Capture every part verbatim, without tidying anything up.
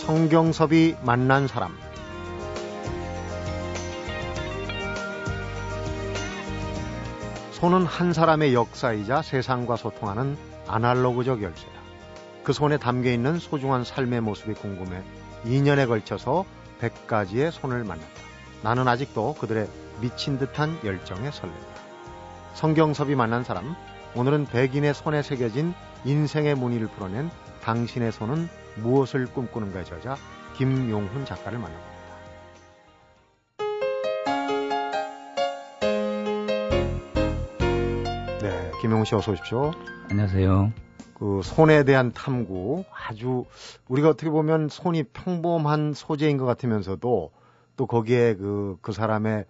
성경섭이 만난 사람. 손은 한 사람의 역사이자 세상과 소통하는 아날로그적 열쇠다. 그 손에 담겨있는 소중한 삶의 모습이 궁금해 이 년에 걸쳐서 백 가지의 손을 만났다. 나는 아직도 그들의 미친 듯한 열정에 설렌다. 성경섭이 만난 사람, 오늘은 백인의 손에 새겨진 인생의 무늬를 풀어낸 당신의 손은 무엇을 꿈꾸는가의 저자 김용훈 작가를 만납니다. 네, 김용훈 씨 어서 오십시오. 안녕하세요. 그 손에 대한 탐구, 아주 우리가 어떻게 보면 손이 평범한 소재인 것 같으면서도 또 거기에 그, 그 사람의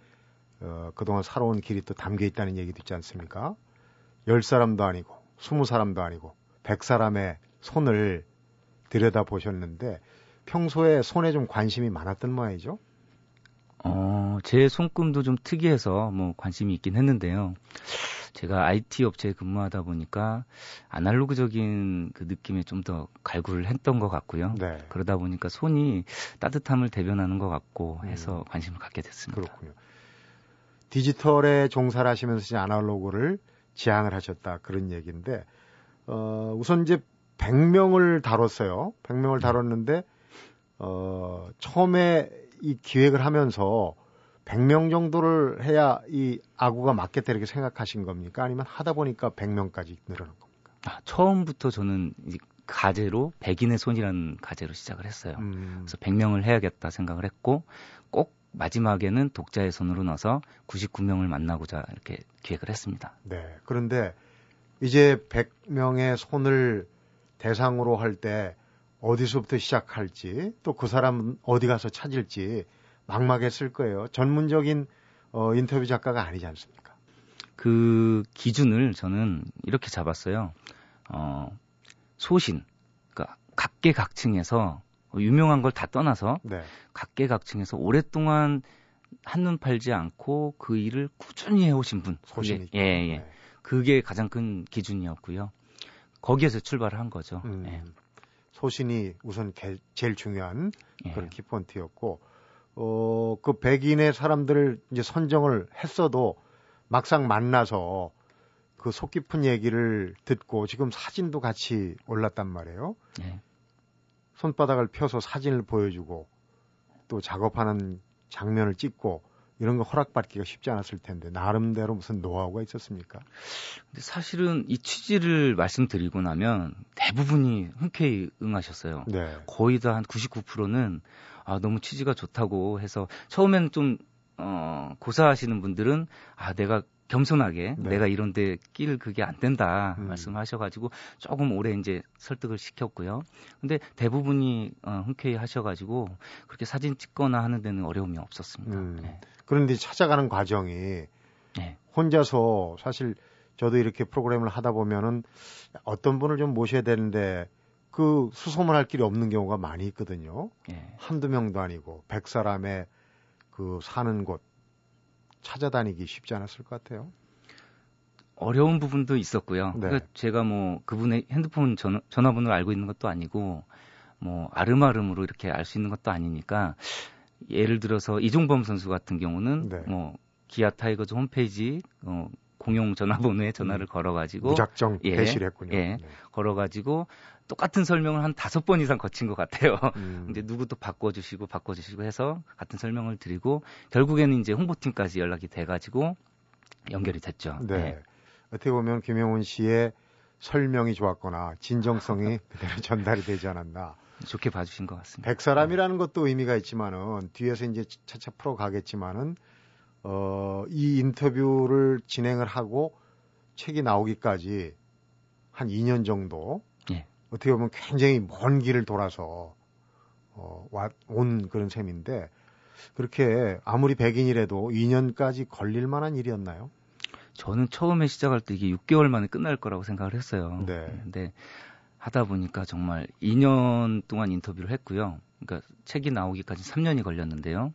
어, 그동안 살아온 길이 또 담겨 있다는 얘기도 있지 않습니까? 열 사람도 아니고 스무 사람도 아니고 백 사람의 손을 들여다보셨는데 평소에 손에 좀 관심이 많았던 모양이죠? 어, 제 손금도 좀 특이해서 뭐 관심이 있긴 했는데요. 제가 아이티 업체에 근무하다 보니까 아날로그적인 그 느낌에 좀 더 갈구를 했던 것 같고요. 네. 그러다 보니까 손이 따뜻함을 대변하는 것 같고 해서 음. 관심을 갖게 됐습니다. 그렇군요. 디지털에 종사를 하시면서 이제 아날로그를 지향을 하셨다, 그런 얘기인데, 어, 우선 이제 백 명을 다뤘어요. 백 명을 다뤘는데, 어, 처음에 이 기획을 하면서 백 명 정도를 해야 이 아구가 맞겠다 이렇게 생각하신 겁니까? 아니면 하다 보니까 백 명까지 늘어난 겁니까? 아, 처음부터 저는 이제 가제로 백인의 손이라는 가제로 시작을 했어요. 음. 그래서 백 명을 해야겠다 생각을 했고, 꼭 마지막에는 독자의 손으로 넣어서 구십구 명을 만나고자 이렇게 기획을 했습니다. 네. 그런데 이제 백 명의 손을 대상으로 할 때 어디서부터 시작할지 또 그 사람은 어디 가서 찾을지 막막했을 거예요. 전문적인 어, 인터뷰 작가가 아니지 않습니까? 그 기준을 저는 이렇게 잡았어요. 어, 소신, 그러니까 각계각층에서 유명한 걸 다 떠나서 네. 각계각층에서 오랫동안 한눈 팔지 않고 그 일을 꾸준히 해오신 분. 소신이죠. 예, 예. 네. 그게 가장 큰 기준이었고요. 거기에서 출발을 한 거죠. 음, 예. 소신이 우선 개, 제일 중요한 그런 예. 키포인트였고, 어, 그 백인의 사람들을 이제 선정을 했어도 막상 만나서 그 속 깊은 얘기를 듣고 지금 사진도 같이 올랐단 말이에요. 예. 손바닥을 펴서 사진을 보여주고 또 작업하는 장면을 찍고 이런 거 허락받기가 쉽지 않았을 텐데 나름대로 무슨 노하우가 있었습니까? 근데 사실은 이 취지를 말씀드리고 나면 대부분이 흔쾌히 응하셨어요. 네. 거의 다 한 구십구 퍼센트는 아, 너무 취지가 좋다고 해서 처음에는 좀 어, 고사하시는 분들은 아, 내가 겸손하게 네. 내가 이런 데 낄 그게 안 된다 음. 말씀하셔가지고 조금 오래 이제 설득을 시켰고요. 근데 대부분이 어, 흔쾌히 하셔가지고 그렇게 사진 찍거나 하는 데는 어려움이 없었습니다. 음. 네. 그런데 찾아가는 과정이 네. 혼자서 사실 저도 이렇게 프로그램을 하다 보면은 어떤 분을 좀 모셔야 되는데 그 수소문 할 길이 없는 경우가 많이 있거든요. 네. 한두 명도 아니고 백 사람의 그 사는 곳 찾아다니기 쉽지 않았을 것 같아요. 어려운 부분도 있었고요. 네. 그러니까 제가 뭐 그분의 핸드폰 전화, 전화번호를 알고 있는 것도 아니고 뭐 아름아름으로 이렇게 알 수 있는 것도 아니니까 예를 들어서 이종범 선수 같은 경우는 네. 뭐 기아 타이거즈 홈페이지 어, 공용 전화번호에 전화를 음, 걸어가지고 무작정 예, 배시를 했군요. 예, 네. 걸어가지고 똑같은 설명을 한 다섯 번 이상 거친 것 같아요. 음. 이제 누구도 바꿔주시고 바꿔주시고 해서 같은 설명을 드리고 결국에는 이제 홍보팀까지 연락이 돼가지고 연결이 됐죠. 네. 네. 어떻게 보면 김용훈 씨의 설명이 좋았거나 진정성이 그대로 전달이 되지 않았나. 좋게 봐주신 것 같습니다. 백 사람이라는 것도 의미가 있지만은 뒤에서 이제 차차 풀어가겠지만은 어, 이 인터뷰를 진행을 하고 책이 나오기까지 한 이 년 정도. 예. 어떻게 보면 굉장히 먼 길을 돌아서 어, 와, 온 그런 셈인데 그렇게 아무리 백인이라도 이 년까지 걸릴 만한 일이었나요? 저는 처음에 시작할 때 이게 육 개월 만에 끝날 거라고 생각을 했어요. 네. 근데 하다 보니까 정말 이 년 동안 인터뷰를 했고요. 그러니까 책이 나오기까지 삼 년이 걸렸는데요.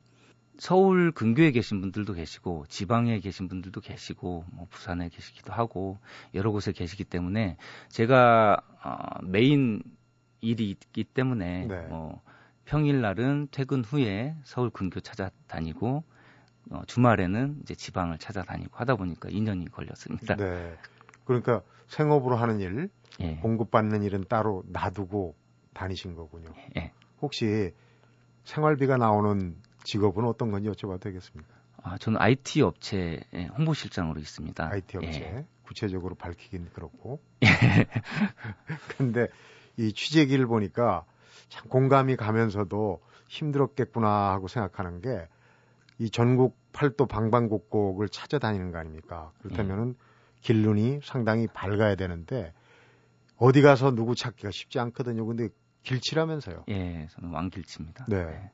서울 근교에 계신 분들도 계시고 지방에 계신 분들도 계시고 뭐 부산에 계시기도 하고 여러 곳에 계시기 때문에 제가 어, 메인 일이 있기 때문에 네. 어, 평일날은 퇴근 후에 서울 근교 찾아다니고 어, 주말에는 이제 지방을 찾아다니고 하다 보니까 이 년이 걸렸습니다. 네. 그러니까 생업으로 하는 일, 예. 공급받는 일은 따로 놔두고 다니신 거군요. 예. 혹시 생활비가 나오는 직업은 어떤 건지 여쭤봐도 되겠습니까? 아, 저는 아이티 업체 홍보실장으로 있습니다. 아이티 업체. 예. 구체적으로 밝히긴 그렇고. 그런데 이 취재기를 보니까 참 공감이 가면서도 힘들었겠구나 하고 생각하는 게 이 전국 팔도 방방곡곡을 찾아다니는 거 아닙니까? 그렇다면은 길눈이 상당히 밝아야 되는데 어디 가서 누구 찾기가 쉽지 않거든요. 근데 길치라면서요? 예, 저는 왕길치입니다. 네. 네.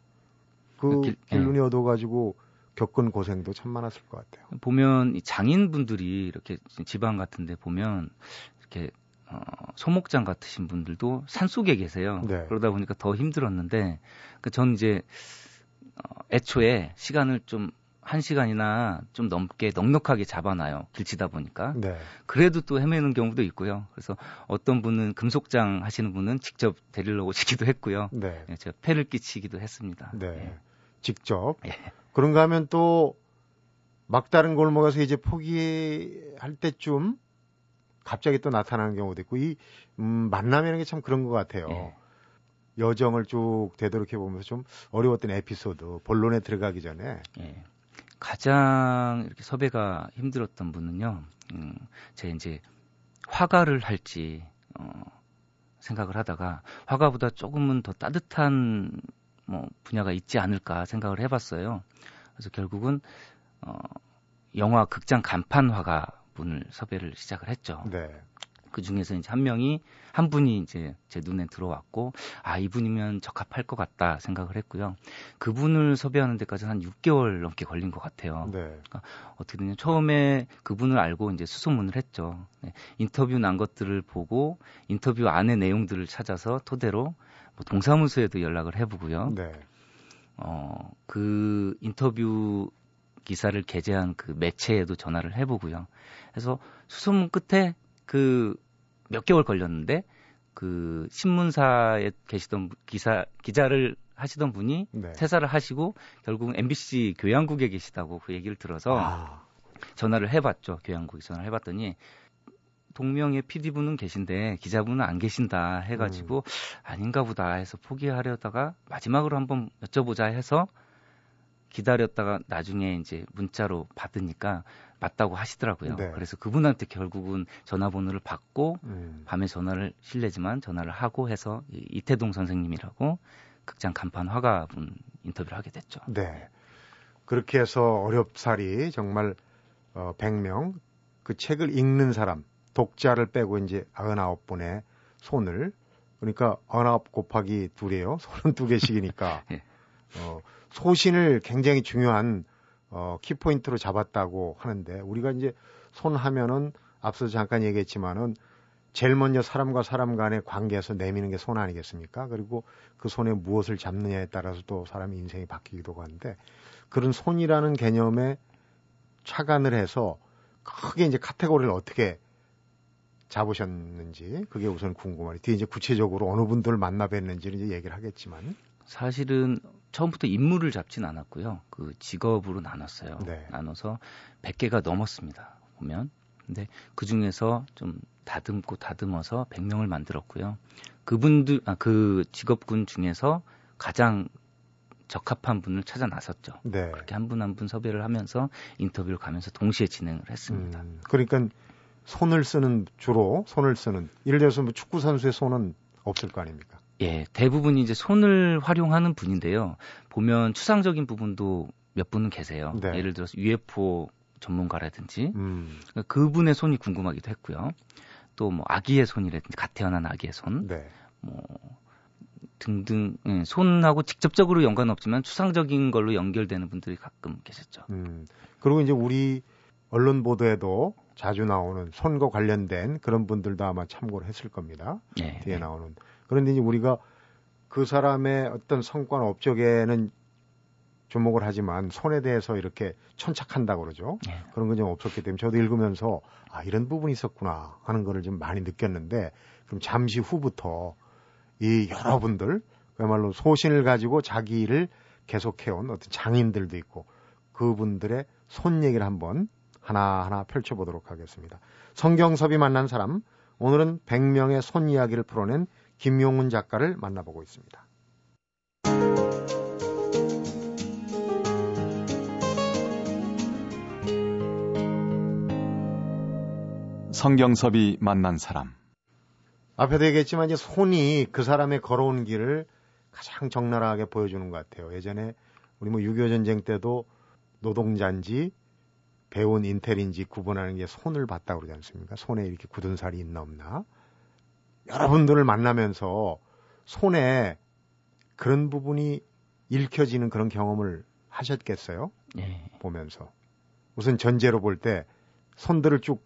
그 길, 길눈이 예. 어두워가지고 겪은 고생도 참 많았을 것 같아요. 보면 이 장인분들이 이렇게 지방 같은 데 보면 이렇게 어, 소목장 같으신 분들도 산 속에 계세요. 네. 그러다 보니까 더 힘들었는데 그 전 이제 어, 애초에 시간을 좀 한 시간이나 좀 넘게 넉넉하게 잡아놔요. 길치다 보니까. 네. 그래도 또 헤매는 경우도 있고요. 그래서 어떤 분은 금속장 하시는 분은 직접 데리러 오시기도 했고요. 네. 예, 제가 패를 끼치기도 했습니다. 네. 예. 직접. 예. 그런가 하면 또 막다른 골목에서 이제 포기할 때쯤 갑자기 또 나타나는 경우도 있고 이 음, 만남이라는 게 참 그런 것 같아요. 예. 여정을 쭉 되도록 해보면서 좀 어려웠던 에피소드, 본론에 들어가기 전에. 예. 가장 이렇게 섭외가 힘들었던 분은요, 음, 제가 이제 화가를 할지, 어, 생각을 하다가, 화가보다 조금은 더 따뜻한, 뭐, 분야가 있지 않을까 생각을 해봤어요. 그래서 결국은, 어, 영화 극장 간판 화가 분을 섭외를 시작을 했죠. 네. 그 중에서 이제 한 명이, 한 분이 이제 제 눈에 들어왔고, 아, 이분이면 적합할 것 같다 생각을 했고요. 그분을 섭외하는 데까지는 한 육 개월 넘게 걸린 것 같아요. 네. 그러니까 어떻게 되냐. 처음에 그분을 알고 이제 수소문을 했죠. 네. 인터뷰 난 것들을 보고, 인터뷰 안의 내용들을 찾아서 토대로 뭐 동사무소에도 연락을 해보고요. 네. 어, 그 인터뷰 기사를 게재한 그 매체에도 전화를 해보고요. 그래서 수소문 끝에 그 몇 개월 걸렸는데 그 신문사에 계시던 기사 기자를 하시던 분이 네. 퇴사를 하시고 결국 엠비씨 교양국에 계시다고 그 얘기를 들어서 아. 전화를 해봤죠. 교양국에 전화를 해봤더니 동명의 피디분은 계신데 기자분은 안 계신다 해가지고 음. 아닌가 보다 해서 포기하려다가 마지막으로 한번 여쭤보자 해서 기다렸다가 나중에 이제 문자로 받으니까 맞다고 하시더라고요. 네. 그래서 그분한테 결국은 전화번호를 받고 음. 밤에 전화를 실례지만 전화를 하고 해서 이, 이태동 선생님이라고 극장 간판 화가분 인터뷰를 하게 됐죠. 네. 그렇게 해서 어렵사리 정말 어, 백 명 그 책을 읽는 사람 독자를 빼고 이제 구십구 분의 손을 그러니까 구십구 곱하기 둘이에요. 손은 두 개씩이니까. 네. 어, 소신을 굉장히 중요한 어, 키포인트로 잡았다고 하는데 우리가 이제 손 하면은 앞서 잠깐 얘기했지만은 제일 먼저 사람과 사람 간의 관계에서 내미는 게 손 아니겠습니까? 그리고 그 손에 무엇을 잡느냐에 따라서 또 사람의 인생이 바뀌기도 하는데 그런 손이라는 개념에 착안을 해서 크게 이제 카테고리를 어떻게 잡으셨는지 그게 우선 궁금하니 뒤에 이제 구체적으로 어느 분들을 만나 뵀는지를 이제 얘기를 하겠지만 사실은 처음부터 인물을 잡진 않았고요. 그 직업으로 나눴어요. 네. 나눠서 백 개가 넘었습니다. 보면. 근데 그 중에서 좀 다듬고 다듬어서 백 명을 만들었고요. 그분들, 아, 그 직업군 중에서 가장 적합한 분을 찾아 나섰죠. 네. 그렇게 한 분 한 분 섭외를 하면서 인터뷰를 가면서 동시에 진행을 했습니다. 음, 그러니까 손을 쓰는 주로 손을 쓰는 예를 들어서 뭐 축구 선수의 손은 없을 거 아닙니까? 예, 대부분이 이제 손을 활용하는 분인데요. 보면 추상적인 부분도 몇 분은 계세요. 네. 예를 들어서 유에프오 전문가라든지 음. 그분의 손이 궁금하기도 했고요. 또 뭐 아기의 손이라든지 갓 태어난 아기의 손, 네. 뭐 등등 예, 손하고 직접적으로 연관은 없지만 추상적인 걸로 연결되는 분들이 가끔 계셨죠. 음. 그리고 이제 우리 언론 보도에도 자주 나오는 손과 관련된 그런 분들도 아마 참고를 했을 겁니다. 예, 뒤에 예. 나오는. 그런데 이제 우리가 그 사람의 어떤 성과나 업적에는 주목을 하지만 손에 대해서 이렇게 천착한다고 그러죠. 예. 그런 건 좀 없었기 때문에 저도 읽으면서 아, 이런 부분이 있었구나 하는 거를 좀 많이 느꼈는데 그럼 잠시 후부터 이 여러분들 그야말로 소신을 가지고 자기 일을 계속해온 어떤 장인들도 있고 그분들의 손 얘기를 한번 하나하나 펼쳐보도록 하겠습니다. 성경섭이 만난 사람, 오늘은 백 명의 손 이야기를 풀어낸 김용훈 작가를 만나보고 있습니다. 성경섭이 만난 사람. 앞에도 얘기했지만 이제 손이 그 사람의 걸어온 길을 가장 적나라하게 보여주는 것 같아요. 예전에 우리 뭐 육이오 전쟁 때도 노동자인지 배운 인텔인지 구분하는 게 손을 봤다고 그러지 않습니까? 손에 이렇게 굳은 살이 있나 없나. 여러분들을 만나면서 손에 그런 부분이 읽혀지는 그런 경험을 하셨겠어요? 예. 보면서. 무슨 전제로 볼 때 손들을 쭉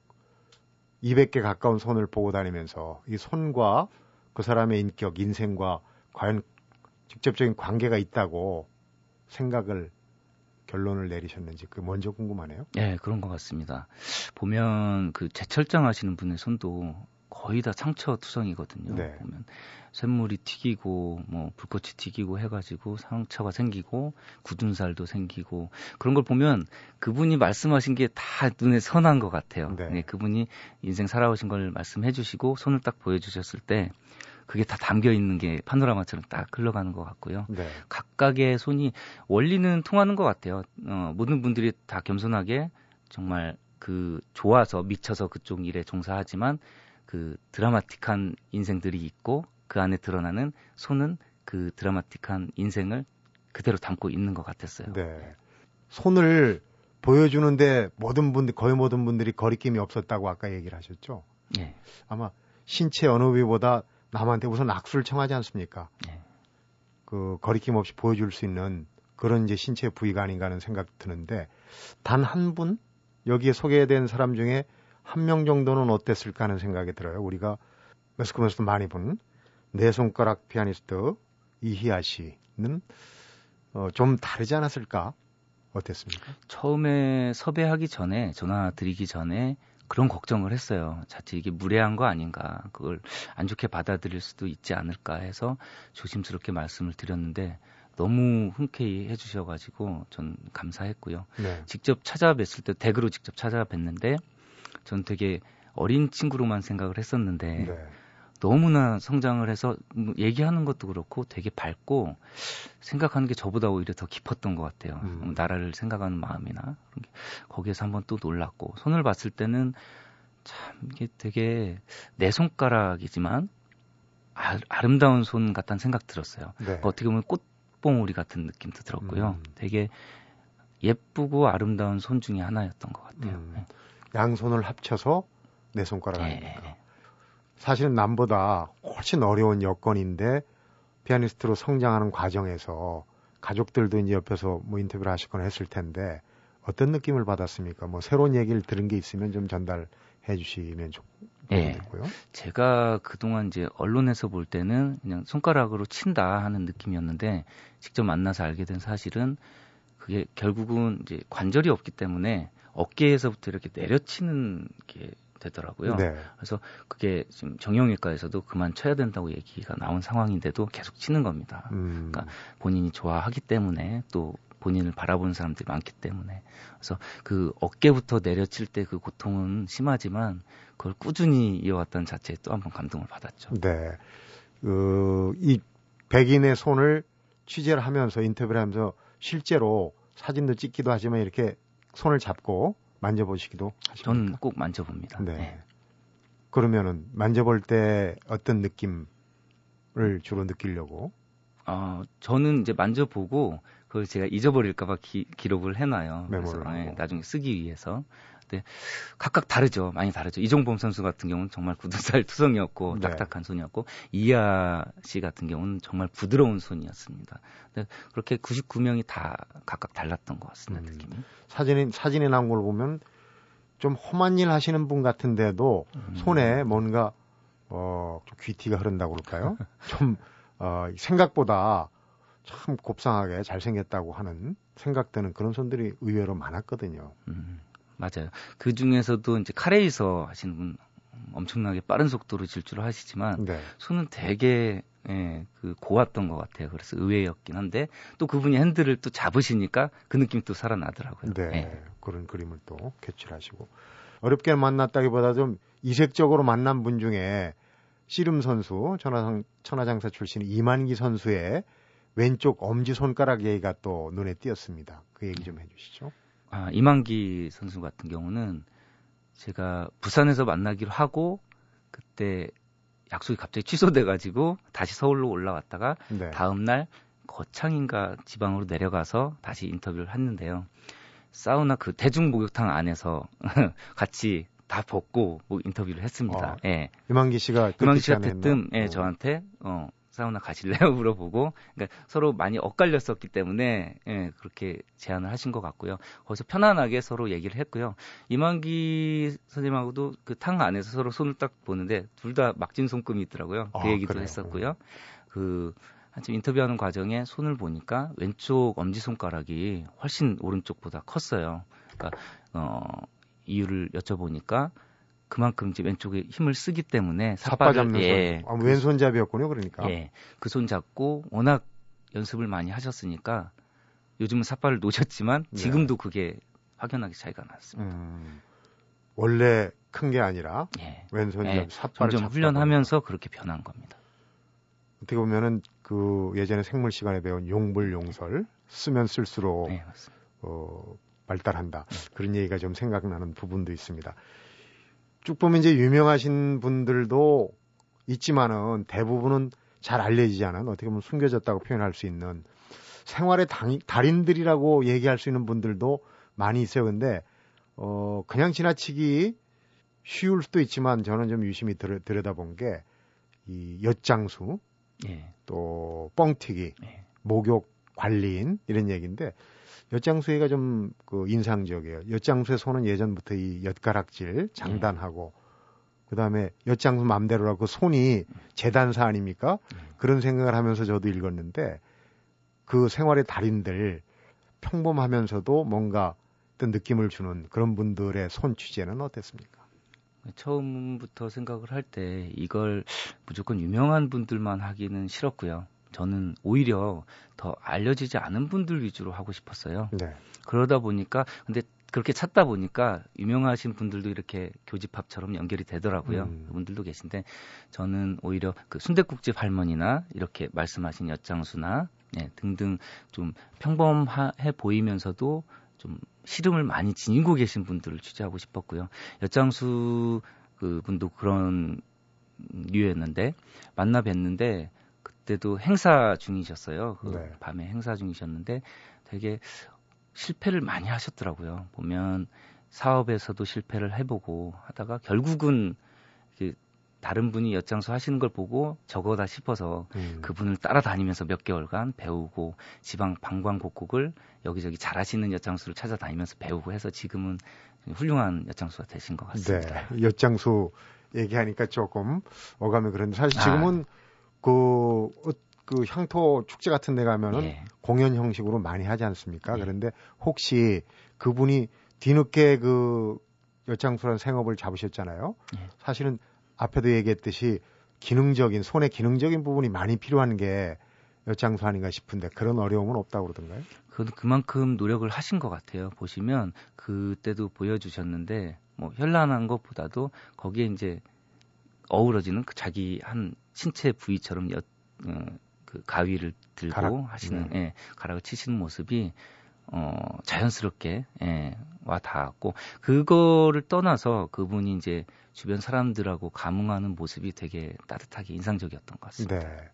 이백 개 가까운 손을 보고 다니면서 이 손과 그 사람의 인격, 인생과 과연 직접적인 관계가 있다고 생각을 결론을 내리셨는지 그 먼저 궁금하네요. 예, 그런 것 같습니다. 보면 그 재철장 하시는 분의 손도 거의 다 상처 투성이거든요. 네. 보면 쇳물이 튀기고 뭐 불꽃이 튀기고 해가지고 상처가 생기고 굳은 살도 생기고 그런 걸 보면 그분이 말씀하신 게 다 눈에 선한 것 같아요. 네. 네, 그분이 인생 살아오신 걸 말씀해주시고 손을 딱 보여주셨을 때 그게 다 담겨 있는 게 파노라마처럼 딱 흘러가는 것 같고요. 네. 각각의 손이 원리는 통하는 것 같아요. 어, 모든 분들이 다 겸손하게 정말 그 좋아서 미쳐서 그쪽 일에 종사하지만 그 드라마틱한 인생들이 있고 그 안에 드러나는 손은 그 드라마틱한 인생을 그대로 담고 있는 것 같았어요. 네. 손을 보여주는데 모든 분들, 거의 모든 분들이 거리낌이 없었다고 아까 얘기를 하셨죠? 네. 아마 신체 어느 부위보다 남한테 우선 악수를 청하지 않습니까? 네. 그 거리낌 없이 보여줄 수 있는 그런 이제 신체 부위가 아닌가 하는 생각이 드는데 단 한 분? 여기에 소개된 사람 중에 한 명 정도는 어땠을까 하는 생각이 들어요. 우리가 매스컴에서도 많이 본 네 손가락 피아니스트 이희아 씨는 어, 좀 다르지 않았을까? 어땠습니까? 처음에 섭외하기 전에, 전화 드리기 전에 그런 걱정을 했어요. 자칫 이게 무례한 거 아닌가, 그걸 안 좋게 받아들일 수도 있지 않을까 해서 조심스럽게 말씀을 드렸는데 너무 흔쾌히 해주셔가지고 전 감사했고요. 네. 직접 찾아뵀을 때, 댁으로 직접 찾아뵀는데 전 되게 어린 친구로만 생각을 했었는데 네. 너무나 성장을 해서 얘기하는 것도 그렇고 되게 밝고 생각하는 게 저보다 오히려 더 깊었던 것 같아요. 음. 나라를 생각하는 마음이나 거기에서 한번 또 놀랐고 손을 봤을 때는 참 이게 되게 내 손가락이지만 아, 아름다운 손 같다는 생각 들었어요. 네. 어떻게 보면 꽃봉오리 같은 느낌도 들었고요. 음. 되게 예쁘고 아름다운 손 중에 하나였던 것 같아요. 음. 네. 양손을 합쳐서 내 손가락 아닙니까? 네. 사실은 남보다 훨씬 어려운 여건인데 피아니스트로 성장하는 과정에서 가족들도 이제 옆에서 뭐 인터뷰를 하시거나 했을 텐데 어떤 느낌을 받았습니까? 뭐 새로운 얘기를 들은 게 있으면 좀 전달해 주시면 좋겠고요. 네. 제가 그동안 이제 언론에서 볼 때는 그냥 손가락으로 친다 하는 느낌이었는데 직접 만나서 알게 된 사실은 그게 결국은 이제 관절이 없기 때문에 어깨에서부터 이렇게 내려치는 게 되더라고요. 네. 그래서 그게 지금 정형외과에서도 그만 쳐야 된다고 얘기가 나온 상황인데도 계속 치는 겁니다. 음. 그러니까 본인이 좋아하기 때문에 또 본인을 바라보는 사람들이 많기 때문에 그래서 그 어깨부터 내려칠 때 그 고통은 심하지만 그걸 꾸준히 이어왔던 자체에 또 한 번 감동을 받았죠. 네, 어, 이 백인의 손을 취재를 하면서 인터뷰를 하면서 실제로 사진도 찍기도 하지만 이렇게 손을 잡고 만져보시기도 하십니까? 저는 꼭 만져봅니다. 네. 네. 그러면은 만져볼 때 어떤 느낌을 주로 느끼려고? 아, 저는 이제 만져보고 그걸 제가 잊어버릴까봐 기록을 해놔요. 그래서 네, 나중에 쓰기 위해서. 근데 각각 다르죠. 많이 다르죠. 이종범 선수 같은 경우는 정말 굳은 살 투성이었고 네. 딱딱한 손이었고 이하 씨 같은 경우는 정말 부드러운 손이었습니다. 근데 그렇게 구십구 명이 다 각각 달랐던 것 같습니다. 음, 느낌이. 사진이, 사진에 나온 걸 보면 좀 험한 일 하시는 분 같은데도 음. 손에 뭔가 어, 좀 귀티가 흐른다고 그럴까요? 좀 어, 생각보다 참 곱상하게 잘생겼다고 하는 생각되는 그런 손들이 의외로 많았거든요. 음. 맞아요. 그 중에서도 이제 카레이서 하시는 분 엄청나게 빠른 속도로 질주를 하시지만 네. 손은 되게 예, 그 고왔던 것 같아요. 그래서 의외였긴 한데 또 그분이 핸들을 또 잡으시니까 그 느낌이 또 살아나더라고요. 네, 예. 그런 그림을 또 캐치하시고 어렵게 만났다기보다 좀 이색적으로 만난 분 중에 씨름 선수 천하장, 천하장사 출신 이만기 선수의 왼쪽 엄지손가락 얘기가 또 눈에 띄었습니다. 그 얘기 좀 해주시죠. 아, 이만기 선수 같은 경우는 제가 부산에서 만나기로 하고 그때 약속이 갑자기 취소돼가지고 다시 서울로 올라왔다가 네. 다음날 거창인가 지방으로 내려가서 다시 인터뷰를 했는데요. 사우나 그 대중목욕탕 안에서 같이 다 벗고 뭐 인터뷰를 했습니다. 어, 예. 이만기 씨가 이만기 씨가 대뜸 예, 저한테 어, 사우나 가실래요? 물어보고 그러니까 서로 많이 엇갈렸었기 때문에 예, 그렇게 제안을 하신 것 같고요. 거기서 편안하게 서로 얘기를 했고요. 이만기 선생님하고도 그 탕 안에서 서로 손을 딱 보는데 둘 다 막진 손금이 있더라고요. 그 아, 얘기도 그래요. 했었고요. 그 한참 인터뷰하는 과정에 손을 보니까 왼쪽 엄지손가락이 훨씬 오른쪽보다 컸어요. 그러니까 어, 이유를 여쭤보니까 그만큼 이제 왼쪽에 힘을 쓰기 때문에 삿바 잡는 예, 손. 아, 그, 왼손잡이였군요. 그러니까. 예. 그 손 잡고 워낙 연습을 많이 하셨으니까 요즘은 삿바를 놓으셨지만 지금도 예. 그게 확연하게 차이가 났습니다. 음, 원래 큰 게 아니라 예. 왼손잡이 예. 삿바를 점점 훈련하면서 그렇게 변한 겁니다. 어떻게 보면은 그 예전에 생물 시간에 배운 용불용설 쓰면 쓸수록 예, 어, 발달한다. 예. 그런 얘기가 좀 생각나는 부분도 있습니다. 쭉 보면 이제 유명하신 분들도 있지만은 대부분은 잘 알려지지 않은 어떻게 보면 숨겨졌다고 표현할 수 있는 생활의 당, 달인들이라고 얘기할 수 있는 분들도 많이 있어요. 근데, 어, 그냥 지나치기 쉬울 수도 있지만 저는 좀 유심히 들여, 들여다본 게 이 엿장수, 예. 또 뻥튀기, 예. 목욕 관리인 이런 얘기인데 엿장수회가 좀 그 인상적이에요. 엿장수의 손은 예전부터 이 엿가락질 장단하고 네. 그다음에 엿장수 맘대로라고 그 손이 재단사 아닙니까? 네. 그런 생각을 하면서 저도 읽었는데 그 생활의 달인들 평범하면서도 뭔가 어떤 느낌을 주는 그런 분들의 손 취재는 어땠습니까? 처음부터 생각을 할 때 이걸 무조건 유명한 분들만 하기는 싫었고요. 저는 오히려 더 알려지지 않은 분들 위주로 하고 싶었어요. 네. 그러다 보니까 근데 그렇게 찾다 보니까 유명하신 분들도 이렇게 교집합처럼 연결이 되더라고요. 음. 그분들도 계신데 저는 오히려 그 순댓국집 할머니나 이렇게 말씀하신 엿장수나 예, 등등 좀 평범해 보이면서도 좀 시름을 많이 지니고 계신 분들을 취재하고 싶었고요. 엿장수 그 분도 그런 류였는데 만나 뵀는데 그때도 행사 중이셨어요. 그 네. 밤에 행사 중이셨는데 되게 실패를 많이 하셨더라고요. 보면 사업에서도 실패를 해보고 하다가 결국은 다른 분이 엿장수 하시는 걸 보고 저거다 싶어서 음. 그분을 따라다니면서 몇 개월간 배우고 지방 방방곡곡을 여기저기 잘하시는 엿장수를 찾아다니면서 배우고 해서 지금은 훌륭한 엿장수가 되신 것 같습니다. 네. 엿장수 얘기하니까 조금 어감이 그런데 사실 지금은 아. 그, 그 향토 축제 같은 데 가면은 예. 공연 형식으로 많이 하지 않습니까? 예. 그런데 혹시 그분이 뒤늦게 그 엿장수라는 생업을 잡으셨잖아요. 예. 사실은 앞에도 얘기했듯이 기능적인, 손의 기능적인 부분이 많이 필요한 게 엿장수 아닌가 싶은데 그런 어려움은 없다고 그러던가요? 그건 그만큼 노력을 하신 것 같아요. 보시면 그때도 보여주셨는데 뭐 현란한 것보다도 거기에 이제 어우러지는 그 자기 한 신체 부위처럼 엿, 어, 그 가위를 들고 가락, 하시는 네. 예, 가락을 치시는 모습이 어, 자연스럽게 예, 와 닿았고 그거를 떠나서 그분이 이제 주변 사람들하고 감응하는 모습이 되게 따뜻하게 인상적이었던 것 같습니다. 네,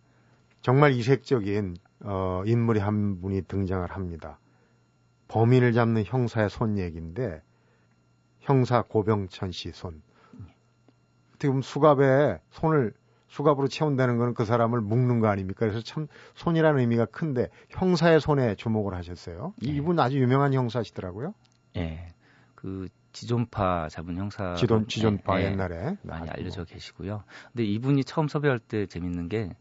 정말 이색적인 어, 인물이 한 분이 등장을 합니다. 범인을 잡는 형사의 손 얘기인데 형사 고병찬 씨 손. 어떻게 보면 수갑에 손을 수갑으로 채운다는 건 그 사람을 묶는 거 아닙니까? 그래서 참 손이라는 의미가 큰데 형사의 손에 주목을 하셨어요. 예. 이분 아주 유명한 형사시더라고요. 예, 그 지존파 잡은 형사. 지존 지존파 예, 옛날에 많이 알려져 계시고요. 근데 이분이 처음 섭외할 때 재밌는 게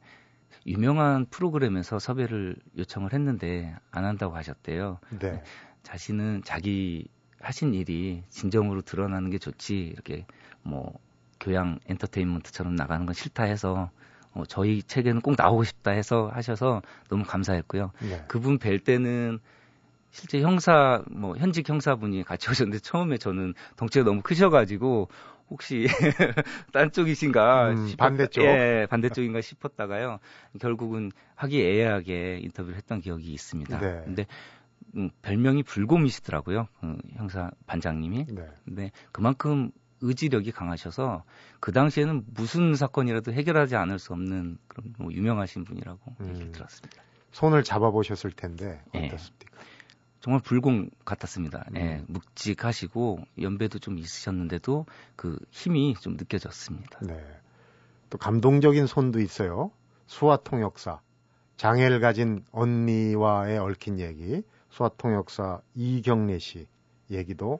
유명한 프로그램에서 섭외를 요청을 했는데 안 한다고 하셨대요. 네. 자신은 자기 하신 일이 진정으로 드러나는 게 좋지 이렇게 뭐. 교양 엔터테인먼트처럼 나가는 건 싫다 해서 어, 저희 책에는 꼭 나오고 싶다 해서 하셔서 너무 감사했고요. 네. 그분 뵐 때는 실제 형사, 뭐 현직 형사분이 같이 오셨는데 처음에 저는 덩치가 너무 크셔가지고 혹시 딴 쪽이신가 음, 싶었... 반대쪽 예, 반대쪽인가 싶었다가요. 결국은 화기애애하게 인터뷰를 했던 기억이 있습니다. 네. 근데 음, 별명이 불곰이시더라고요. 음, 형사 반장님이. 네. 근데 그만큼 의지력이 강하셔서 그 당시에는 무슨 사건이라도 해결하지 않을 수 없는 그런 뭐 유명하신 분이라고 음, 얘기를 들었습니다. 손을 잡아보셨을 텐데 어떻습니까? 예, 정말 불공 같았습니다. 음. 예, 묵직하시고 연배도 좀 있으셨는데도 그 힘이 좀 느껴졌습니다. 네. 또 감동적인 손도 있어요. 수화통역사. 장애를 가진 언니와의 얽힌 얘기. 수화통역사 이경례 씨 얘기도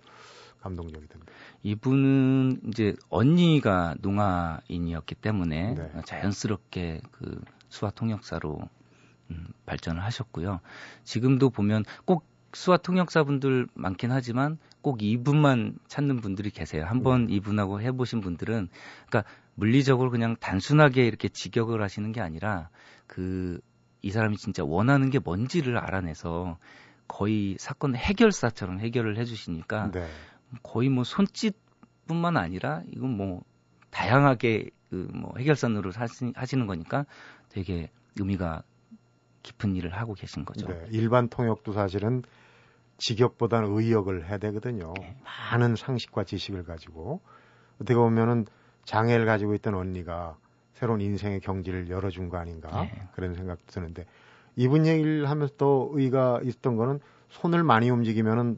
감동적이던데. 이분은 이제 언니가 농아인이었기 때문에 네. 자연스럽게 그 수화통역사로 음, 발전을 하셨고요. 지금도 보면 꼭 수화통역사분들 많긴 하지만 꼭 이분만 찾는 분들이 계세요. 한번 네. 이분하고 해보신 분들은 그러니까 물리적으로 그냥 단순하게 이렇게 직역을 하시는 게 아니라 그 이 사람이 진짜 원하는 게 뭔지를 알아내서 거의 사건 해결사처럼 해결을 해주시니까 네. 거의 뭐 손짓뿐만 아니라 이건 뭐 다양하게 그 뭐 해결사으로 하시는 거니까 되게 의미가 깊은 일을 하고 계신 거죠. 네, 일반 통역도 사실은 직역보다는 의역을 해야 되거든요. 네. 많은 상식과 지식을 가지고 어떻게 보면은 장애를 가지고 있던 언니가 새로운 인생의 경지를 열어준 거 아닌가 네. 그런 생각도 드는데 이분 얘기를 하면서 또 의의가 있었던 거는 손을 많이 움직이면은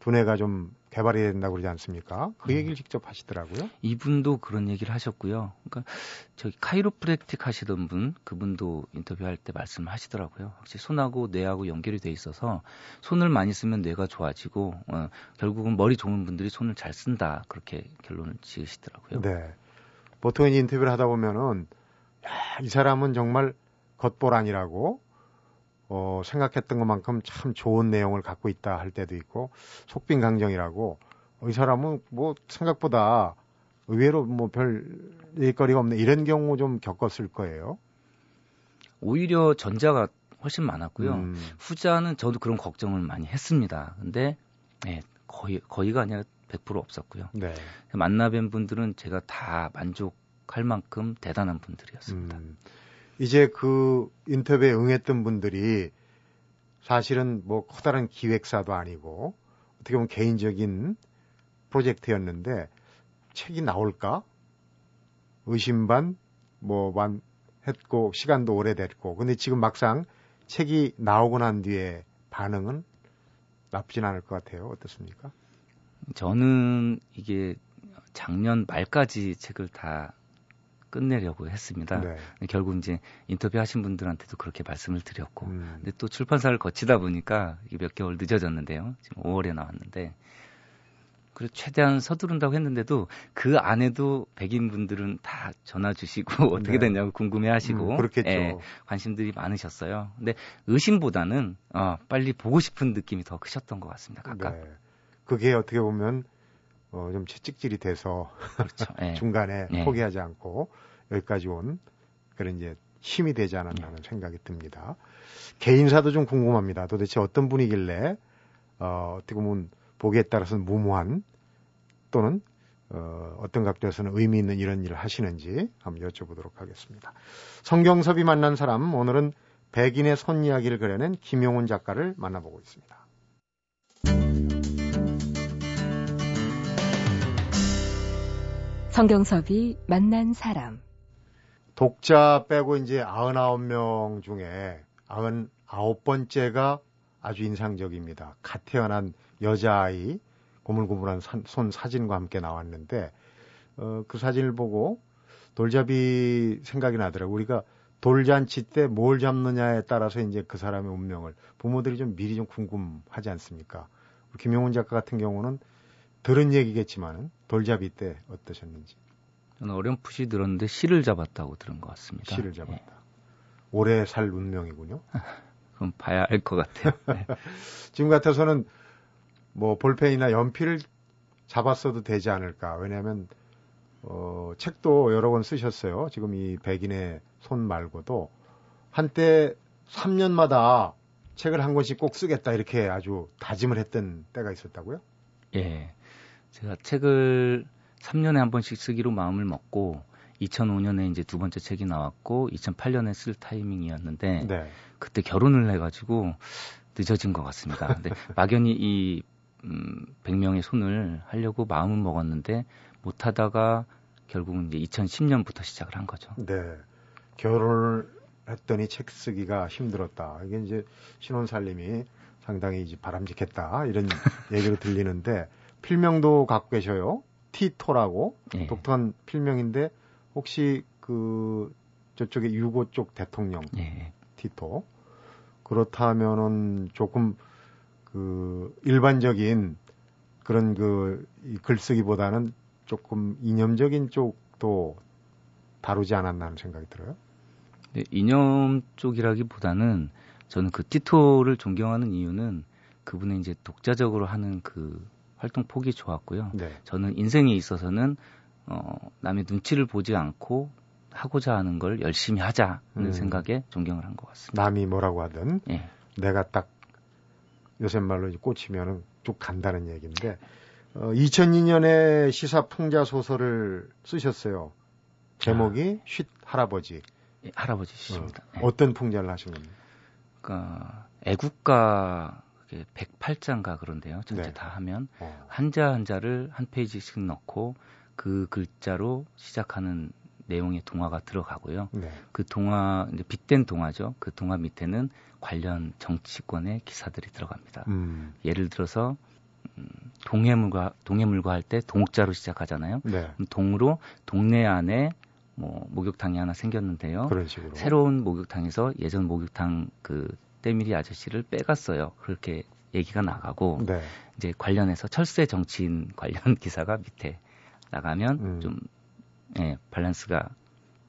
두뇌가 좀 개발이 된다고 그러지 않습니까? 그 얘기를 음. 직접 하시더라고요. 이분도 그런 얘기를 하셨고요. 그러니까 저기 카이로프랙틱 하시던 분, 그분도 인터뷰할 때 말씀을 하시더라고요. 확실히 손하고 뇌하고 연결이 돼 있어서 손을 많이 쓰면 뇌가 좋아지고 어, 결국은 머리 좋은 분들이 손을 잘 쓴다 그렇게 결론을 지으시더라고요. 네. 보통 이제 인터뷰를 하다 보면은 야, 이 사람은 정말 겉보란이라고. 어, 생각했던 것만큼 참 좋은 내용을 갖고 있다 할 때도 있고 속빈강정이라고 이 사람은 뭐 생각보다 의외로 뭐 별 일거리가 없네 이런 경우 좀 겪었을 거예요. 오히려 전자가 훨씬 많았고요. 음. 후자는 저도 그런 걱정을 많이 했습니다. 근데 네, 거의 거의가 아니라 백 퍼센트 없었고요. 네. 만나뵌 분들은 제가 다 만족할 만큼 대단한 분들이었습니다. 음. 이제 그 인터뷰에 응했던 분들이 사실은 뭐 커다란 기획사도 아니고 어떻게 보면 개인적인 프로젝트였는데 책이 나올까? 의심반 뭐 반 했고 시간도 오래됐고 근데 지금 막상 책이 나오고 난 뒤에 반응은 나쁘진 않을 것 같아요. 어떻습니까? 저는 이게 작년 말까지 책을 다 끝내려고 했습니다. 네. 결국 이제 인터뷰하신 분들한테도 그렇게 말씀을 드렸고, 음. 근데 또 출판사를 거치다 보니까 몇 개월 늦어졌는데요. 지금 오월에 나왔는데, 그래서 최대한 서두른다고 했는데도 그 안에도 백인 분들은 다 전화 주시고 어떻게 됐냐고 궁금해하시고, 음, 그렇겠죠. 예, 관심들이 많으셨어요. 근데 의심보다는 어, 빨리 보고 싶은 느낌이 더 크셨던 것 같습니다. 각각. 네. 그게 어떻게 보면. 어, 좀 채찍질이 돼서 그렇죠. 네. 중간에 네. 포기하지 않고 여기까지 온 그런 이제 힘이 되지 않았나 하는 네. 생각이 듭니다. 개인사도 좀 궁금합니다. 도대체 어떤 분이길래 어, 어떻게 보면 보기에 따라서는 무모한 또는 어, 어떤 각도에서는 의미 있는 이런 일을 하시는지 한번 여쭤보도록 하겠습니다. 성경섭이 만난 사람 오늘은 백인의 손 이야기를 그려낸 김용훈 작가를 만나보고 있습니다. 성경섭이 만난 사람. 독자 빼고 이제 구십구 명 중에 구십구 번째가 아주 인상적입니다. 갓 태어난 여자아이 고물고물한 손 사진과 함께 나왔는데 어, 그 사진을 보고 돌잡이 생각이 나더라고요. 우리가 돌잔치 때 뭘 잡느냐에 따라서 이제 그 사람의 운명을 부모들이 좀 미리 좀 궁금하지 않습니까? 김용훈 작가 같은 경우는 들은 얘기겠지만 돌잡이 때 어떠셨는지. 저는 어렴풋이 들었는데 실을 잡았다고 들은 것 같습니다. 실을 잡았다. 네. 오래 살 운명이군요. 그럼 봐야 알 것 같아요. 네. 지금 같아서는 뭐 볼펜이나 연필을 잡았어도 되지 않을까. 왜냐하면 어, 책도 여러 권 쓰셨어요. 지금 이 백인의 손 말고도 한때 삼 년마다 책을 한 권씩 꼭 쓰겠다 이렇게 아주 다짐을 했던 때가 있었다고요? 예, 제가 책을 삼 년에 한 번씩 쓰기로 마음을 먹고 이천오 년에 이제 두 번째 책이 나왔고 이천팔 년에 쓸 타이밍이었는데 네. 그때 결혼을 해가지고 늦어진 것 같습니다. 근데 막연히 이 음, 백 명의 손을 하려고 마음은 먹었는데 못하다가 결국은 이제 이천십 년부터 시작을 한 거죠. 네, 결혼을 했더니 책 쓰기가 힘들었다. 이게 이제 신혼살림이 상당히 이제 바람직했다 이런 얘기로 들리는데 필명도 갖고 계셔요. 티토라고 네. 독특한 필명인데 혹시 그 저쪽에 유고 쪽 대통령 네. 티토. 그렇다면은 조금 그 일반적인 그런 그 글쓰기보다는 조금 이념적인 쪽도 다루지 않았나 하는 생각이 들어요. 네, 이념 쪽이라기보다는 저는 그 티토를 존경하는 이유는 그분의 이제 독자적으로 하는 그 활동 폭이 좋았고요. 네. 저는 인생에 있어서는 어, 남의 눈치를 보지 않고 하고자 하는 걸 열심히 하자는 음. 생각에 존경을 한 것 같습니다. 남이 뭐라고 하든 예. 내가 딱 요새 말로 이제 꽂히면 쭉 간다는 얘기인데 어, 이천이 년에 시사풍자 소설을 쓰셨어요. 제목이 아. 쉿 할아버지. 예, 할아버지 쉿입니다. 어, 예. 어떤 풍자를 하신 겁니까? 그러니까 애국가 백팔 장가 그런데요. 전체 네. 다 하면 어. 한자 한자를 한 페이지씩 넣고 그 글자로 시작하는 내용의 동화가 들어가고요. 네. 그 동화, 이제 빗댄 동화죠. 그 동화 밑에는 관련 정치권의 기사들이 들어갑니다. 음. 예를 들어서 음, 동해물과 동해물과 할 때 동자로 시작하잖아요. 네. 그럼 동으로 동네 안에 뭐 목욕탕이 하나 생겼는데요. 그런 식으로. 새로운 목욕탕에서 예전 목욕탕 그 때밀이 아저씨를 빼갔어요. 그렇게 얘기가 나가고 네. 이제 관련해서 철새 정치인 관련 기사가 밑에 나가면 음. 좀 예, 밸런스가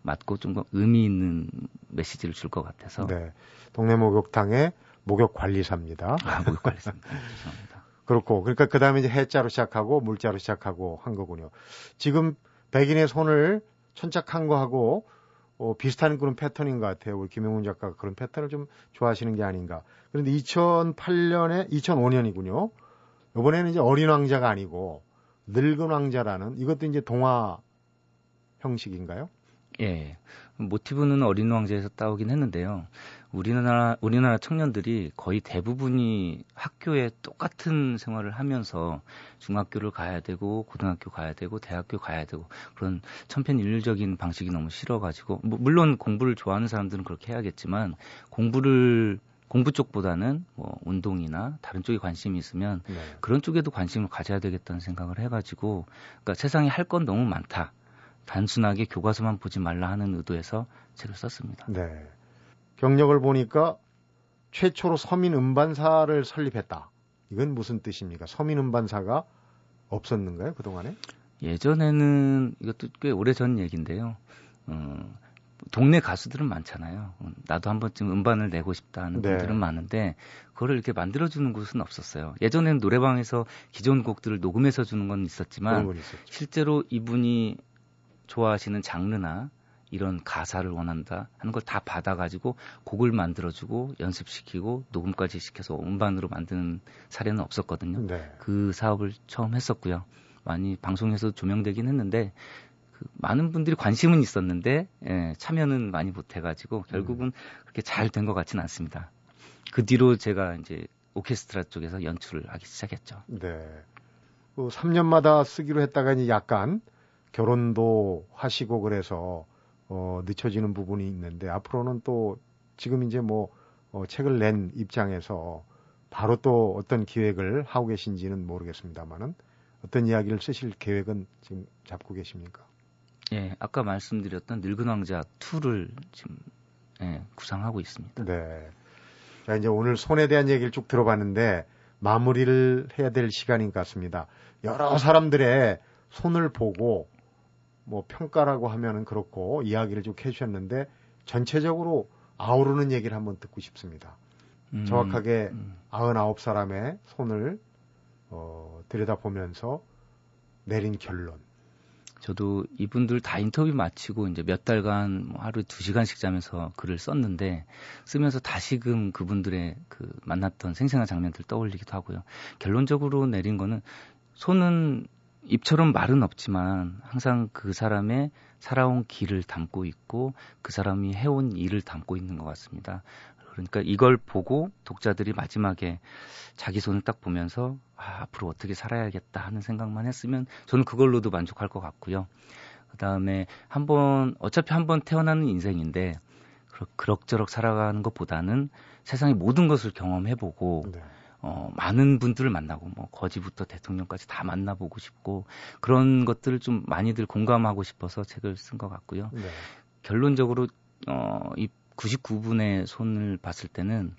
맞고 좀 의미 있는 메시지를 줄 것 같아서. 네. 동네 목욕탕의 목욕 관리사입니다. 아, 목욕 관리사입니다. 죄송합니다. 그렇고, 그러니까 그 다음에 이제 해자로 시작하고 물자로 시작하고 한 거군요. 지금 백인의 손을 천착한 거하고 어, 비슷한 그런 패턴인 것 같아요. 우리 김용훈 작가가 그런 패턴을 좀 좋아하시는 게 아닌가. 그런데 이천팔 년에, 이천오 년이군요. 이번에는 이제 어린 왕자가 아니고 늙은 왕자라는 이것도 이제 동화 형식인가요? 예. 모티브는 어린 왕자에서 따오긴 했는데요. 우리나라 우리나라 청년들이 거의 대부분이 학교에 똑같은 생활을 하면서 중학교를 가야 되고 고등학교 가야 되고 대학교 가야 되고 그런 천편일률적인 방식이 너무 싫어 가지고 뭐 물론 공부를 좋아하는 사람들은 그렇게 해야겠지만 공부를 공부 쪽보다는 뭐 운동이나 다른 쪽에 관심이 있으면 네. 그런 쪽에도 관심을 가져야 되겠다는 생각을 해 가지고 그러니까 세상에 할 건 너무 많다. 단순하게 교과서만 보지 말라 하는 의도에서 책을 썼습니다. 네. 경력을 보니까 최초로 서민 음반사를 설립했다. 이건 무슨 뜻입니까? 서민 음반사가 없었는가요? 그동안에? 예전에는 이것도 꽤 오래전 얘기인데요. 어, 동네 가수들은 많잖아요. 나도 한 번쯤 음반을 내고 싶다 하는 네. 분들은 많은데 그거를 이렇게 만들어주는 곳은 없었어요. 예전에는 노래방에서 기존 곡들을 녹음해서 주는 건 있었지만 실제로 이분이 좋아하시는 장르나 이런 가사를 원한다 하는 걸 다 받아가지고 곡을 만들어주고 연습시키고 녹음까지 시켜서 음반으로 만드는 사례는 없었거든요. 네. 그 사업을 처음 했었고요. 많이 방송에서 조명되긴 했는데 그 많은 분들이 관심은 있었는데 예, 참여는 많이 못해가지고 결국은 음. 그렇게 잘 된 것 같지는 않습니다. 그 뒤로 제가 이제 오케스트라 쪽에서 연출을 하기 시작했죠. 네. 그 삼 년마다 쓰기로 했다가 이제 약간 결혼도 하시고 그래서 어, 늦춰지는 부분이 있는데 앞으로는 또 지금 이제 뭐 어, 책을 낸 입장에서 바로 또 어떤 기획을 하고 계신지는 모르겠습니다만은 어떤 이야기를 쓰실 계획은 지금 잡고 계십니까? 예, 아까 말씀드렸던 늙은 왕자 이를 지금 예, 구상하고 있습니다. 네. 자, 이제 오늘 손에 대한 얘기를 쭉 들어봤는데 마무리를 해야 될 시간인 것 같습니다. 여러 사람들의 손을 보고 뭐 평가라고 하면은 그렇고 이야기를 쭉 해주셨는데 전체적으로 아우르는 얘기를 한번 듣고 싶습니다. 음, 정확하게 음. 구십구 사람의 손을 어, 들여다보면서 내린 결론. 저도 이분들 다 인터뷰 마치고 이제 몇 달간 하루에 두 시간씩 자면서 글을 썼는데, 쓰면서 다시금 그분들의 그 만났던 생생한 장면들 떠올리기도 하고요. 결론적으로 내린 거는 손은 입처럼 말은 없지만 항상 그 사람의 살아온 길을 담고 있고 그 사람이 해온 일을 담고 있는 것 같습니다. 그러니까 이걸 보고 독자들이 마지막에 자기 손을 딱 보면서 아, 앞으로 어떻게 살아야겠다 하는 생각만 했으면 저는 그걸로도 만족할 것 같고요. 그다음에 한번 어차피 한번 태어나는 인생인데 그럭저럭 살아가는 것보다는 세상의 모든 것을 경험해보고 네. 어, 많은 분들을 만나고 뭐 거지부터 대통령까지 다 만나보고 싶고 그런 것들을 좀 많이들 공감하고 싶어서 책을 쓴 것 같고요. 네. 결론적으로 어, 이 구십구 분의 손을 봤을 때는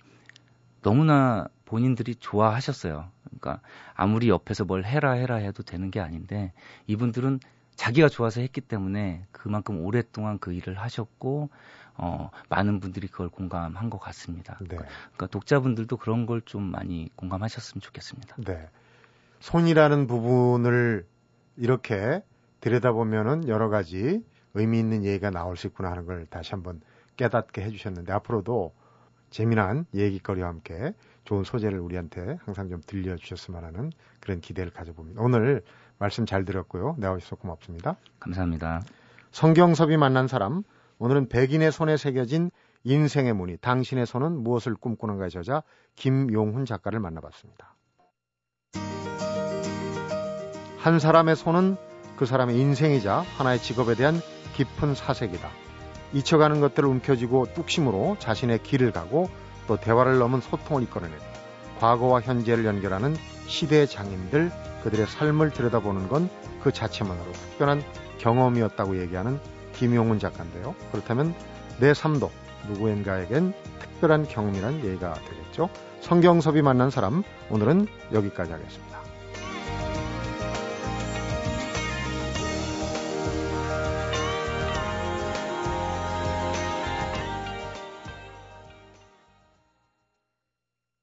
너무나 본인들이 좋아하셨어요. 그러니까 아무리 옆에서 뭘 해라 해라 해도 되는 게 아닌데 이분들은 자기가 좋아서 했기 때문에 그만큼 오랫동안 그 일을 하셨고 어, 많은 분들이 그걸 공감한 것 같습니다. 네. 그러니까 독자분들도 그런 걸 좀 많이 공감하셨으면 좋겠습니다. 네. 손이라는 부분을 이렇게 들여다보면은 여러 가지 의미 있는 얘기가 나올 수 있구나 하는 걸 다시 한번 깨닫게 해주셨는데, 앞으로도 재미난 얘기거리와 함께 좋은 소재를 우리한테 항상 좀 들려주셨으면 하는 그런 기대를 가져봅니다. 오늘 말씀 잘 드렸고요. 나와주셔서 고맙습니다. 감사합니다. 성경섭이 만난 사람, 오늘은 백인의 손에 새겨진 인생의 무늬, 당신의 손은 무엇을 꿈꾸는가의 저자 김용훈 작가를 만나봤습니다. 한 사람의 손은 그 사람의 인생이자 하나의 직업에 대한 깊은 사색이다. 잊혀가는 것들을 움켜쥐고 뚝심으로 자신의 길을 가고 또 대화를 넘은 소통을 이끌어내는 과거와 현재를 연결하는 시대의 장인들, 그들의 삶을 들여다보는 건 그 자체만으로 특별한 경험이었다고 얘기하는 김용훈 작가인데요. 그렇다면 내 삶도 누구인가에겐 특별한 경험이란 얘기가 되겠죠. 성경섭이 만난 사람, 오늘은 여기까지 하겠습니다.